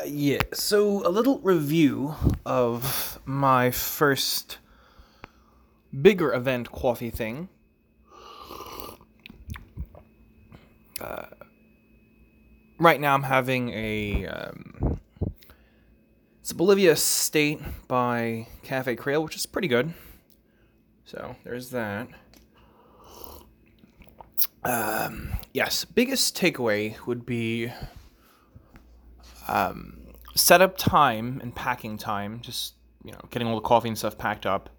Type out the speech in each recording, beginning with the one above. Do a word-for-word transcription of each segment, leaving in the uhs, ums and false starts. Uh, yeah, so a little review of my first bigger event coffee thing. Uh, right now I'm having a, um, it's a Bolivia Estate by Cafe Creole, which is pretty good. So there's that. Um, yes, biggest takeaway would be um, setup time and packing time. Just, you know, getting all the coffee and stuff packed up,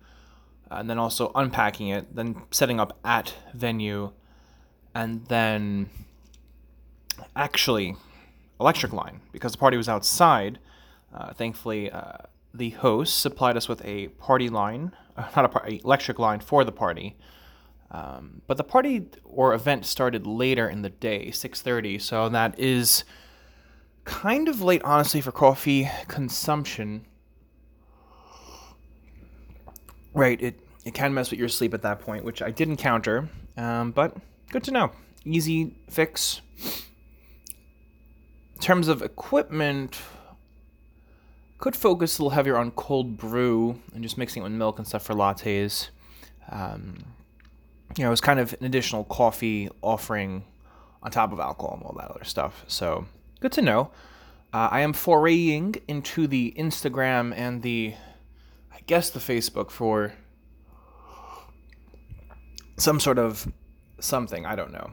and then also unpacking it, then setting up at venue, and then actually electric line, because the party was outside. Uh, thankfully, uh, the host supplied us with a party line, uh, not a par- electric line for the party. Um, but the party or event started later in the day, six thirty, so that is kind of late, honestly, for coffee consumption. Right, it, it can mess with your sleep at that point, which I did encounter, um, but good to know. Easy fix. In terms of equipment, could focus a little heavier on cold brew and just mixing it with milk and stuff for lattes. Um... You know, it was kind of an additional coffee offering on top of alcohol and all that other stuff. So, good to know. Uh, I am foraying into the Instagram and the, I guess, the Facebook for some sort of something. I don't know.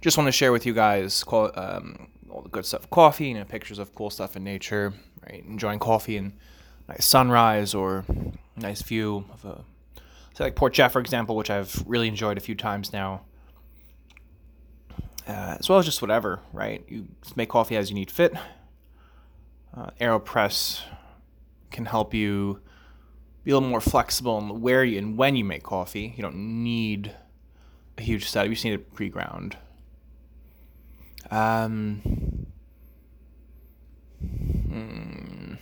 Just want to share with you guys um, all the good stuff. Coffee, you know, pictures of cool stuff in nature, right? Enjoying coffee and nice sunrise or nice view of a... So like Port Jeff, for example, which I've really enjoyed a few times now, uh, as well as just whatever, right? You make coffee as you need fit. Uh, AeroPress can help you be a little more flexible in where you and when you make coffee. You don't need a huge setup. You just need it pre-ground. Um, hmm.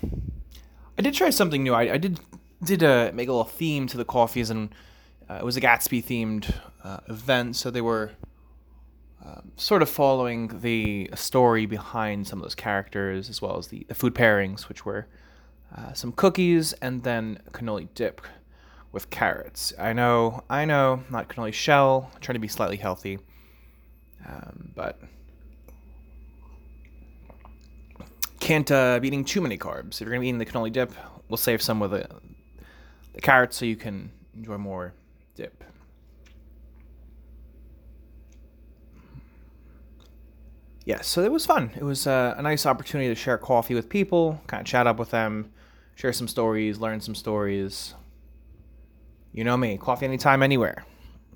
I did try something new. I, I did... did uh, make a little theme to the coffees, and uh, it was a Gatsby-themed uh, event, so they were uh, sort of following the story behind some of those characters, as well as the, the food pairings, which were uh, some cookies and then cannoli dip with carrots. I know, I know, not cannoli shell, I'm trying to be slightly healthy, um, but can't uh, be eating too many carbs. If you're going to be eating the cannoli dip, we'll save some with a... the carrots so you can enjoy more dip. Yeah, so it was fun. It was uh, a nice opportunity to share coffee with people, kind of chat up with them, share some stories, learn some stories. You know me, coffee anytime, anywhere.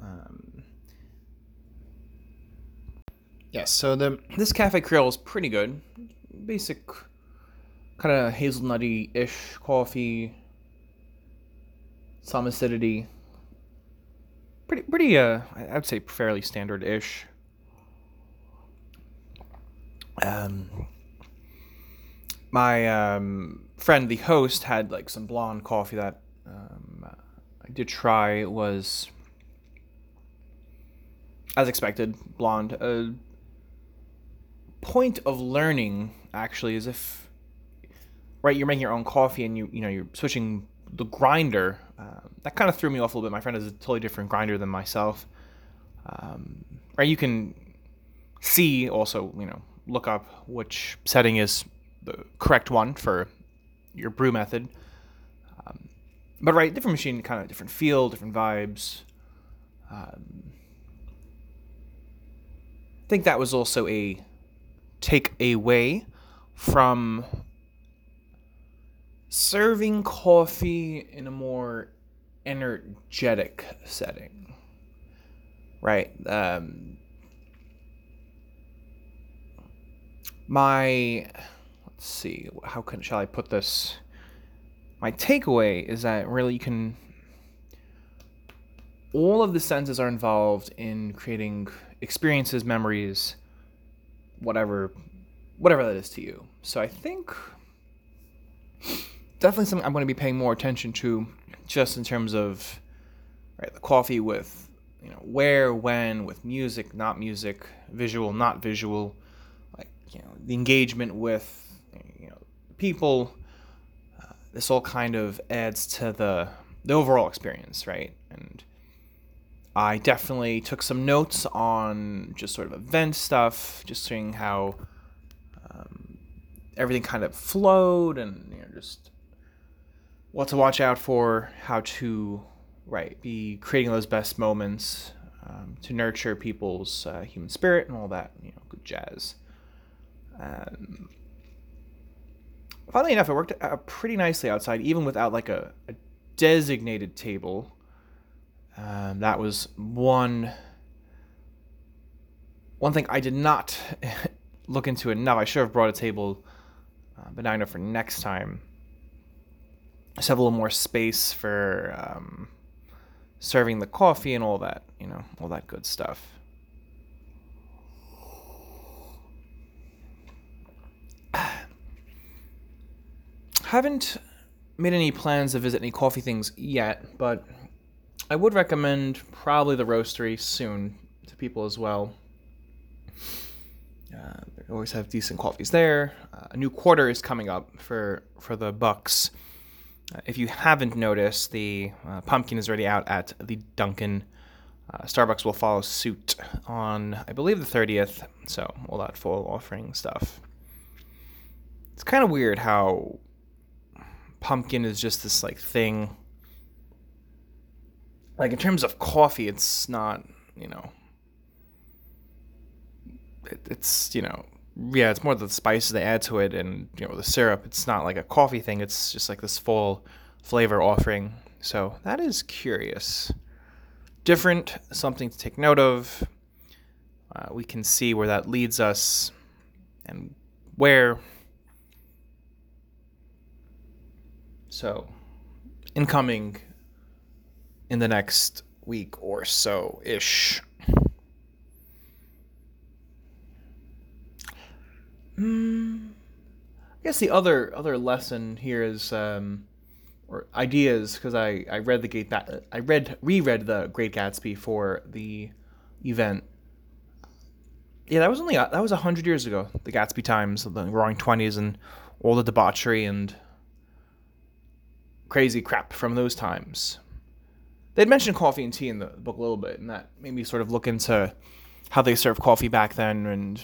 Um, yes, yeah, so the this Cafe Creole is pretty good. Basic, kind of hazelnutty-ish coffee. Some acidity, pretty, pretty. Uh, I would say fairly standard-ish. Um, my um, friend, the host, had like some blonde coffee that um, I did try. It was, as expected, blonde. A uh, point of learning actually is if, right, you're making your own coffee and you you know you're switching the grinder. Uh, that kind of threw me off a little bit. My friend has a totally different grinder than myself. Um, right, you can see also, you know, look up which setting is the correct one for your brew method. Um, but right, different machine, kind of different feel, different vibes. Um, I think that was also a take away from serving coffee in a more energetic setting, right? Um, my, let's see, how can shall I put this? My takeaway is that really you can, all of the senses are involved in creating experiences, memories, whatever, whatever that is to you. So I think... definitely something I'm going to be paying more attention to, just in terms of right, the coffee with, you know, where, when, with music, not music, visual, not visual, like, you know, the engagement with, you know, people, uh, this all kind of adds to the the overall experience, right? And I definitely took some notes on just sort of event stuff, just seeing how um, everything kind of flowed, and you know, just what to watch out for, how to right be creating those best moments um, to nurture people's uh, human spirit and all that, you know, good jazz. Um, funnily enough, it worked out pretty nicely outside, even without like a, a designated table. Um, that was one one thing I did not look into enough. I should have brought a table, uh, but now I know for next time. Just have a little more space for um, serving the coffee and all that, you know, all that good stuff. Haven't made any plans to visit any coffee things yet, but I would recommend probably the roastery soon to people as well. Uh, they always have decent coffees there. Uh, a new quarter is coming up for, for the Bucks. Uh, if you haven't noticed, the uh, pumpkin is already out at the Dunkin'. Uh, Starbucks will follow suit on, I believe, the thirtieth. So all that fall offering stuff. It's kind of weird how pumpkin is just this like thing. Like, in terms of coffee, it's not, you know, it, it's, you know, yeah, it's more the spices they add to it and, you know, the syrup. It's not like a coffee thing. It's just like this full flavor offering. So that is curious. Different, something to take note of. Uh, we can see where that leads us and where. So, incoming in the next week or so-ish. Mm, I guess the other other lesson here is, um, or ideas, because I, I read the Great ba- I read reread the Great Gatsby for the event. Yeah, that was only that was a hundred years ago. The Gatsby times, the Roaring Twenties, and all the debauchery and crazy crap from those times. They'd mentioned coffee and tea in the book a little bit, and that made me sort of look into how they served coffee back then and,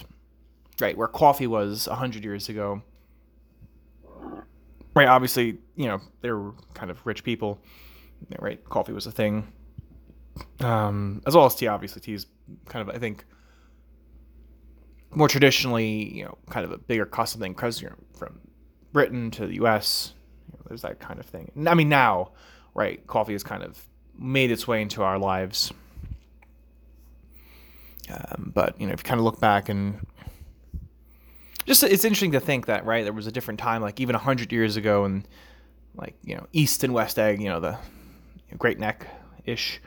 right, where coffee was one hundred years ago. Right, obviously, you know, they were kind of rich people. Right, coffee was a thing. Um, as well as tea, obviously. Tea is kind of, I think, more traditionally, you know, kind of a bigger custom thing, because, you know, from Britain to the U S, you know, there's that kind of thing. I mean, now, right, coffee is kind of made its way into our lives. Um, but, you know, if you kind of look back and just, it's interesting to think that, right, there was a different time, like even a hundred years ago, and like, you know, East and West Egg, you know, the Great Neck-ish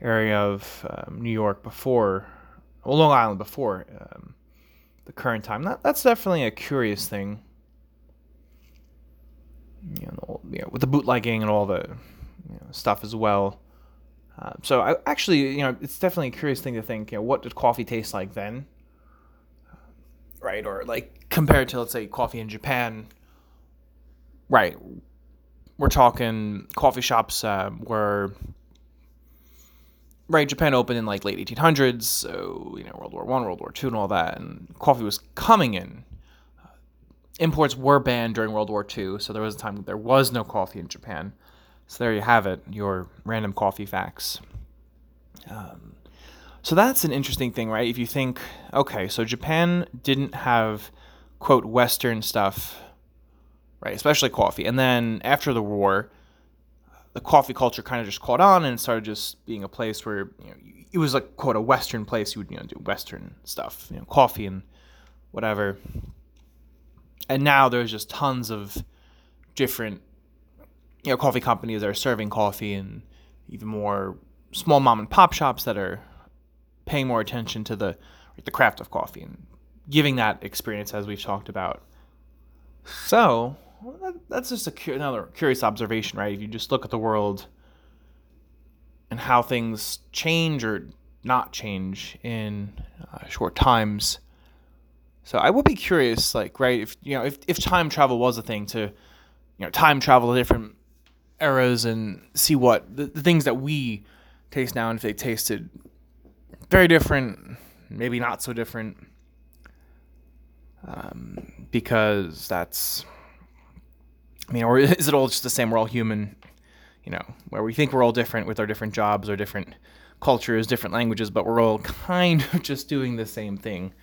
area of um, New York before, well, Long Island before um, the current time. That, that's definitely a curious thing. You know, you know, with the bootlegging and all the you know, stuff as well. Uh, so I actually, you know, it's definitely a curious thing to think, you know, what did coffee taste like then? Right. Or like compared to, let's say, coffee in Japan. Right. We're talking coffee shops uh, were, right, Japan opened in like late eighteen hundreds. So, you know, World War One, World War Two and all that. And coffee was coming in. Uh, imports were banned during World War Two. So there was a time that there was no coffee in Japan. So there you have it, your random coffee facts. Um, so that's an interesting thing, right? If you think, okay, so Japan didn't have, quote, Western stuff, right, especially coffee. And then after the war, the coffee culture kind of just caught on and started just being a place where, you know, it was like, quote, a Western place. You would, you know, do Western stuff, you know, coffee and whatever. And now there's just tons of different, you know, coffee companies that are serving coffee, and even more small mom and pop shops that are paying more attention to the the craft of coffee and giving that experience, as we've talked about. So that, that's just a cu- another curious observation, right? If you just look at the world and how things change or not change in uh, short times, So I would be curious, like, right, if, you know, if, if time travel was a thing, to, you know, time travel to different eras and see what the, the things that we taste now, and if they tasted very different, maybe not so different, um, because that's, I mean, or is it all just the same? We're all human, you know, where we think we're all different with our different jobs or different cultures, different languages, but we're all kind of just doing the same thing.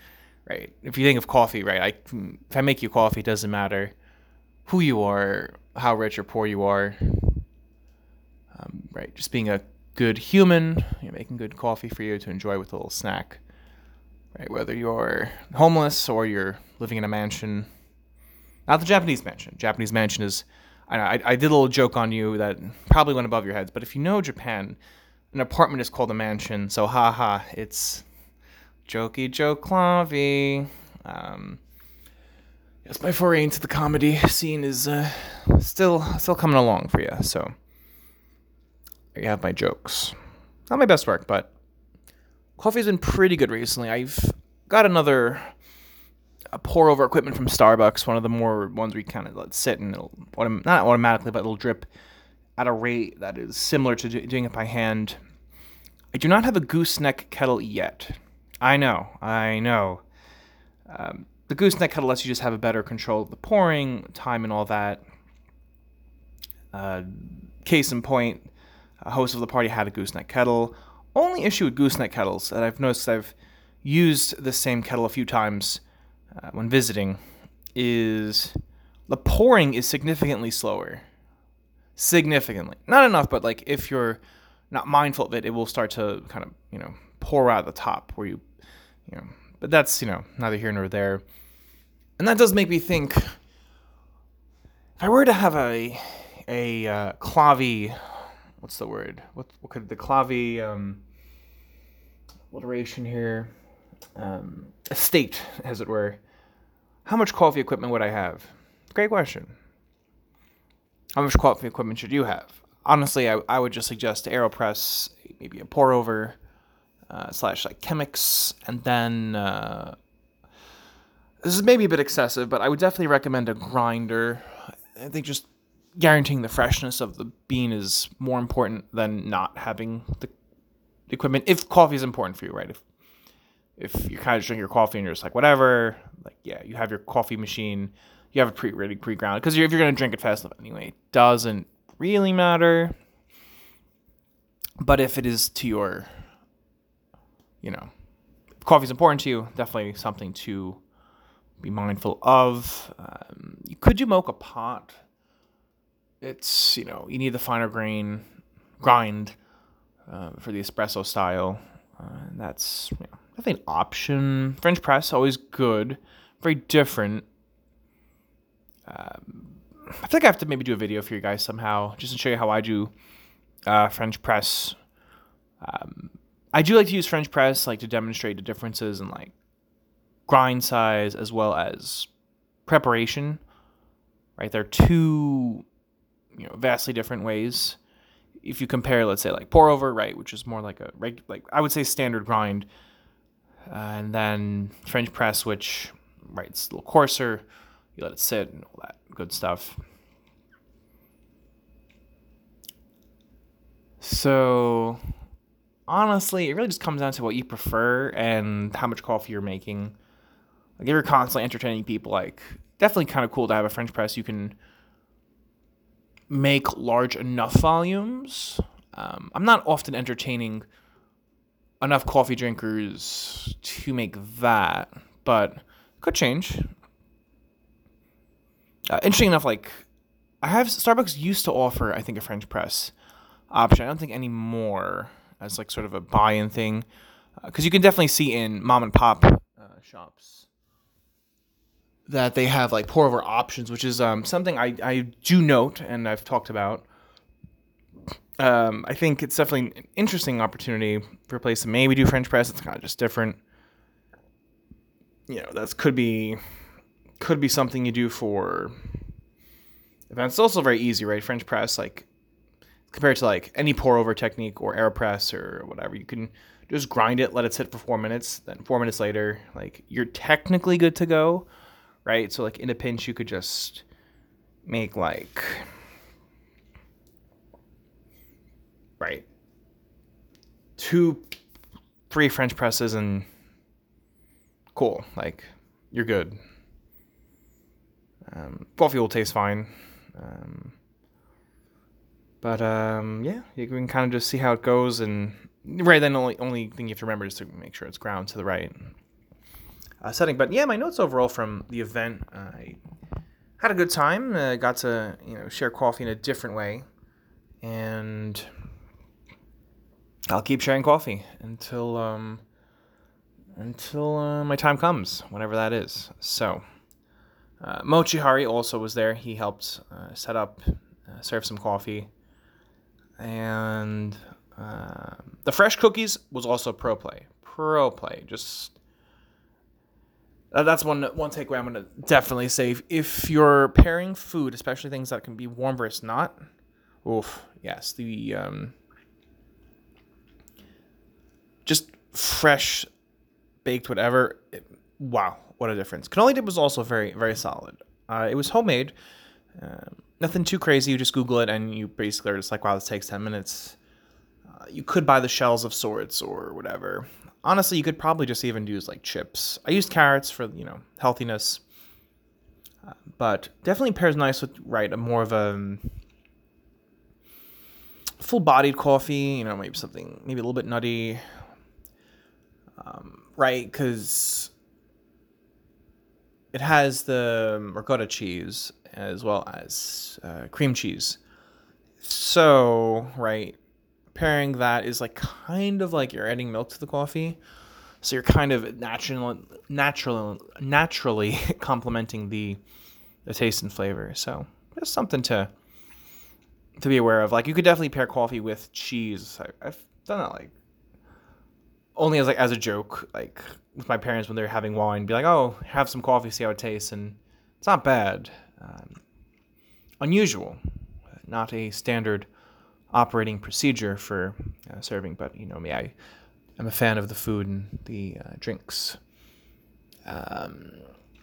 Right. If you think of coffee, right, I, if I make you coffee, it doesn't matter who you are, how rich or poor you are, um, right, just being a good human, you're making good coffee for you to enjoy with a little snack, right, whether you're homeless or you're living in a mansion, not the Japanese mansion. Japanese mansion is, I, know, I, I did a little joke on you that probably went above your heads, but if you know Japan, an apartment is called a mansion, so haha, it's... Jokey Joe Klavi. Um, yes, my foray into the comedy scene is uh, still still coming along for you. So there you have my jokes. Not my best work, but coffee's been pretty good recently. I've got another a pour-over equipment from Starbucks, one of the more ones we kind of let sit and it'll autom- not automatically, but it'll drip at a rate that is similar to do- doing it by hand. I do not have a gooseneck kettle yet. I know, I know. Um, the gooseneck kettle lets you just have a better control of the pouring, time and all that. Uh, case in point, a host of the party had a gooseneck kettle. Only issue with gooseneck kettles, and I've noticed I've used the same kettle a few times uh, when visiting, is the pouring is significantly slower. Significantly. Not enough, but like if you're not mindful of it, it will start to kind of, you know, pour out the top where you, you know, but that's, you know, neither here nor there. And that does make me think, if I were to have a, a, uh, Klavi, what's the word? What, what could the Klavi, um, alliteration here, um, estate, as it were, how much coffee equipment would I have? Great question. How much coffee equipment should you have? Honestly, I, I would just suggest AeroPress, maybe a pour over, Uh, slash like Chemex, and then uh, this is maybe a bit excessive, but I would definitely recommend a grinder. I think just guaranteeing the freshness of the bean is more important than not having the equipment. If coffee is important for you, right? If if you're kind of drinking your coffee and you're just like whatever, like yeah, you have your coffee machine, you have it pre-ready, pre-grounded, because if you're gonna drink it fast enough anyway, it doesn't really matter. But if it is to your you know, if coffee's important to you, definitely something to be mindful of. Um, you could do mocha pot. It's, you know, you need the finer grain grind uh, for the espresso style. Uh, that's you know, definitely an option. French press, always good. Very different. Um, I think I have to maybe do a video for you guys somehow, just to show you how I do uh, French press. Um, I do like to use French press, like to demonstrate the differences in like grind size as well as preparation. Right, they're two, you know, vastly different ways. If you compare, let's say, like pour over, right, which is more like a reg, like I would say standard grind, uh, and then French press, which right, it's a little coarser. You let it sit and all that good stuff. So. Honestly, it really just comes down to what you prefer and how much coffee you're making. Like, if you're constantly entertaining people, like, definitely kind of cool to have a French press. You can make large enough volumes. Um, I'm not often entertaining enough coffee drinkers to make that, but could change. Uh, interesting enough, like, I have Starbucks used to offer, I think, a French press option. I don't think anymore. As like sort of a buy-in thing, because uh, you can definitely see in mom and pop uh, shops that they have like pour over options, which is um, something I, I do note and I've talked about. Um, I think it's definitely an interesting opportunity for a place to maybe do French press. It's kind of just different. You know, that's could be could be something you do for events. It's also very easy, right? French press, like. compared to like any pour over technique or AeroPress or whatever, you can just grind it, let it sit for four minutes. Then four minutes later, like you're technically good to go, right? So like in a pinch, you could just make like, right, two, three French presses and cool. Like you're good. Um, coffee will taste fine. Um, but um, yeah, you can kind of just see how it goes. And right then, only only thing you have to remember is to make sure it's ground to the right uh, setting. But yeah, my notes overall from the event, uh, I had a good time. Uh, got to you know share coffee in a different way, and I'll keep sharing coffee until um, until uh, my time comes, whenever that is. So. Uh, Mo Chihari also was there. He helped uh, set up, uh, serve some coffee. And uh, the fresh cookies was also pro play. Pro play. Just uh, that's one one takeaway I'm going to definitely say. If, if you're pairing food, especially things that can be warm versus not, oof, yes. The um, just fresh, baked, whatever. It, wow. What a difference. Cannoli dip was also very, very solid. Uh, it was homemade. Uh, nothing too crazy. You just Google it and you basically are just like, wow, this takes ten minutes. Uh, you could buy the shells of sorts or whatever. Honestly, you could probably just even use like chips. I used carrots for, you know, healthiness. Uh, but definitely pairs nice with, right, a more of a um, full-bodied coffee. You know, maybe something, maybe a little bit nutty. Um, right, because it has the ricotta cheese as well as uh, cream cheese. So, right, pairing that is like kind of like you're adding milk to the coffee. So you're kind of natural, natural, naturally complementing the the taste and flavor. So just something to to be aware of. Like you could definitely pair coffee with cheese. I, I've done that like only as like as a joke, like with my parents when they're having wine, be like, "Oh, have some coffee, see how it tastes," and it's not bad. Um, unusual, not a standard operating procedure for uh, serving, but you know me, I am a fan of the food and the uh, drinks. Um,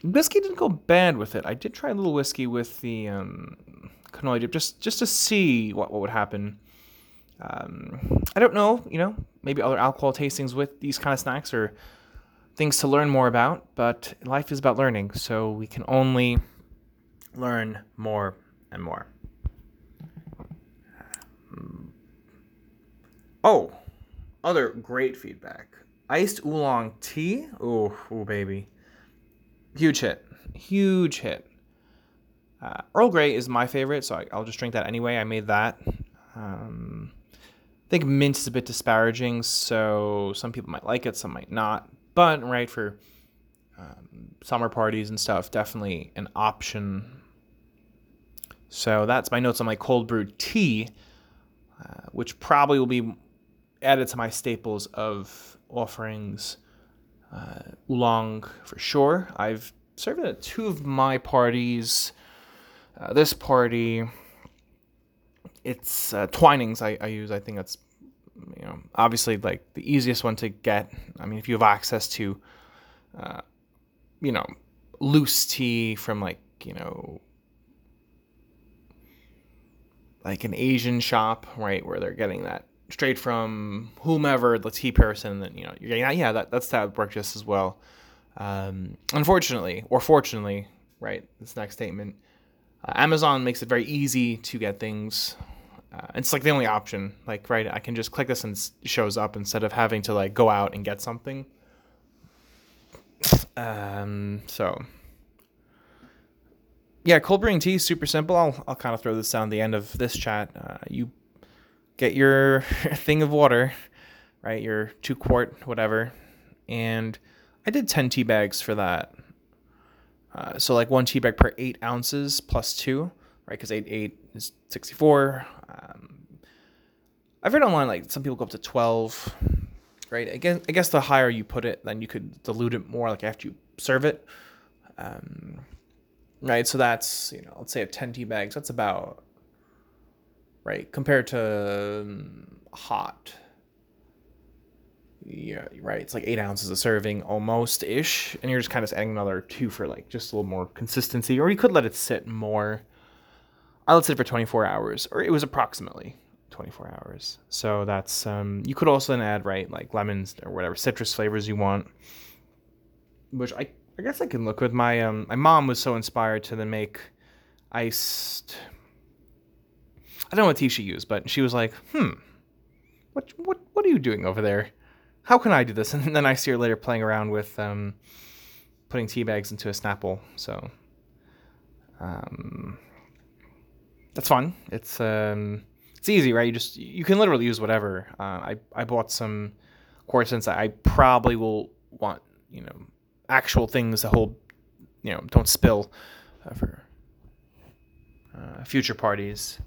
whiskey didn't go bad with it. I did try a little whiskey with the um, cannoli dip, just just to see what what would happen. Um, I don't know, you know, maybe other alcohol tastings with these kind of snacks or things to learn more about, but life is about learning, so we can only learn more and more. Oh, other great feedback. Iced oolong tea. Oh, oh baby. Huge hit. Huge hit. Uh, Earl Grey is my favorite, so I, I'll just drink that anyway. I made that. Um, I think mint is a bit disparaging, so some people might like it, some might not. But, right, for um, summer parties and stuff, definitely an option. So that's my notes on my cold brew tea, uh, which probably will be added to my staples of offerings. Uh, oolong, for sure. I've served it at two of my parties. Uh, this party... It's uh, Twinings I, I use. I think that's, you know, obviously like the easiest one to get. I mean, if you have access to, uh, you know, loose tea from like, you know, like an Asian shop, right, where they're getting that straight from whomever, the tea person, then, you know, you're getting that. Yeah, that, that's that would work just as well. Um, unfortunately, or fortunately, right, this next statement, uh, Amazon makes it very easy to get things. Uh, it's like the only option, like, right, I can just click this and it shows up instead of having to like go out and get something. Um, so yeah, cold brewing tea is super simple. I'll I'll kind of throw this down at the end of this chat. Uh, you get your thing of water, right? Your two quart, whatever. And I did ten tea bags for that. Uh, so like one tea bag per eight ounces plus two, right? Because eight, eight is sixty-four. Um, I've read online, like some people go up to twelve, right? I guess, I guess the higher you put it, then you could dilute it more, like after you serve it. Um, right. So that's, you know, let's say a ten tea bags. That's about right? Compared to um, hot. Yeah, right. It's like eight ounces a serving almost-ish. And you're just kind of adding another two for like just a little more consistency. Or you could let it sit more. I let it sit for twenty-four hours. Or it was approximately twenty-four hours. So that's... um. You could also then add, right, like lemons or whatever citrus flavors you want. Which I I guess I can look with. My um. My mom was so inspired to then make iced... I don't know what tea she used, but she was like, hmm, what what what are you doing over there? How can I do this? And then I see her later playing around with um, putting tea bags into a Snapple. So um, that's fun. It's um, it's easy, right? You just you can literally use whatever. Uh, I I bought some quotients. I probably will want, you know, actual things to hold, you know, don't spill uh, for uh, future parties,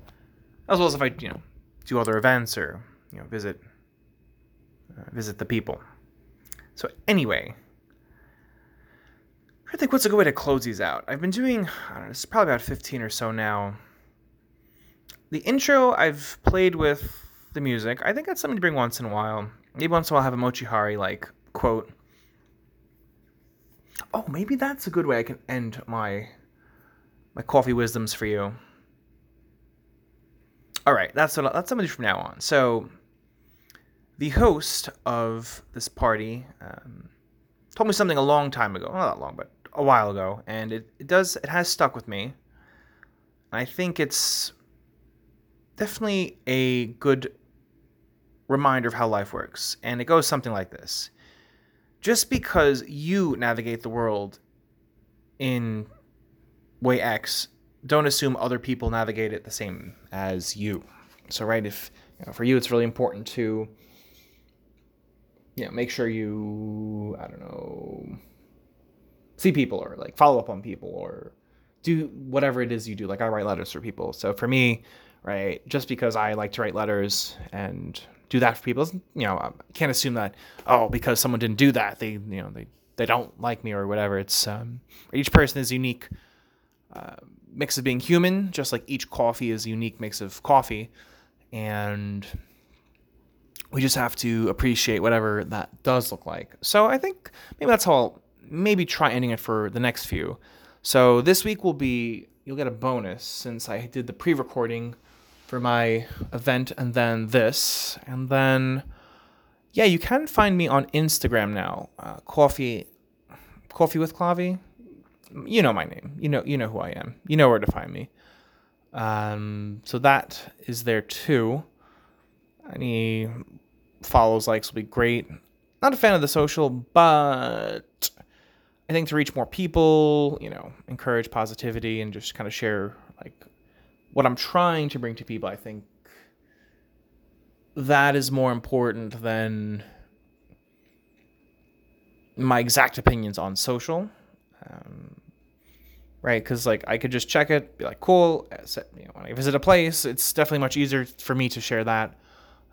as well as if I, you know, do other events or, you know, visit. Uh, visit the people. So anyway, I think what's a good way to close these out? I've been doing, I don't know, it's probably about fifteen or so now. The intro I've played with the music. I think that's something to bring once in a while. Maybe once in a while I'll have a Mo Chihari, like, quote. Oh, maybe that's a good way I can end my my coffee wisdoms for you. All right, that's what that's something from now on. So. The host of this party um, told me something a long time ago. Not that long, but a while ago. And it, it does, it has stuck with me. I think it's definitely a good reminder of how life works. And it goes something like this. Just because you navigate the world in way X, don't assume other people navigate it the same as you. So, right, if you know, for you it's really important to... Yeah, make sure you, I don't know, see people or like follow up on people or do whatever it is you do. Like I write letters for people. So for me, right, just because I like to write letters and do that for people, you know, I can't assume that, oh, because someone didn't do that, they, you know, they, they don't like me or whatever. It's um, each person is a unique uh, mix of being human, just like each coffee is a unique mix of coffee. And... we just have to appreciate whatever that does look like. So I think maybe that's how I'll maybe try ending it for the next few. So this week will be, you'll get a bonus since I did the pre-recording for my event and then this. And then, yeah, you can find me on Instagram now. Uh, coffee, coffee with Klavi. You know my name. You know, you know who I am. You know where to find me. Um, so that is there too. Any follows, likes will be great. Not a fan of the social, but I think to reach more people, you know, encourage positivity and just kind of share like what I'm trying to bring to people. I think that is more important than my exact opinions on social, um, right? Because like I could just check it, be like, cool. You know, when I visit a place, it's definitely much easier for me to share that.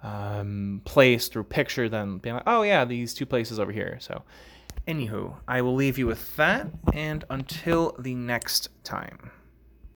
Um, place through picture than being like, oh yeah, these two places over here. So anywho, I will leave you with that, and until the next time.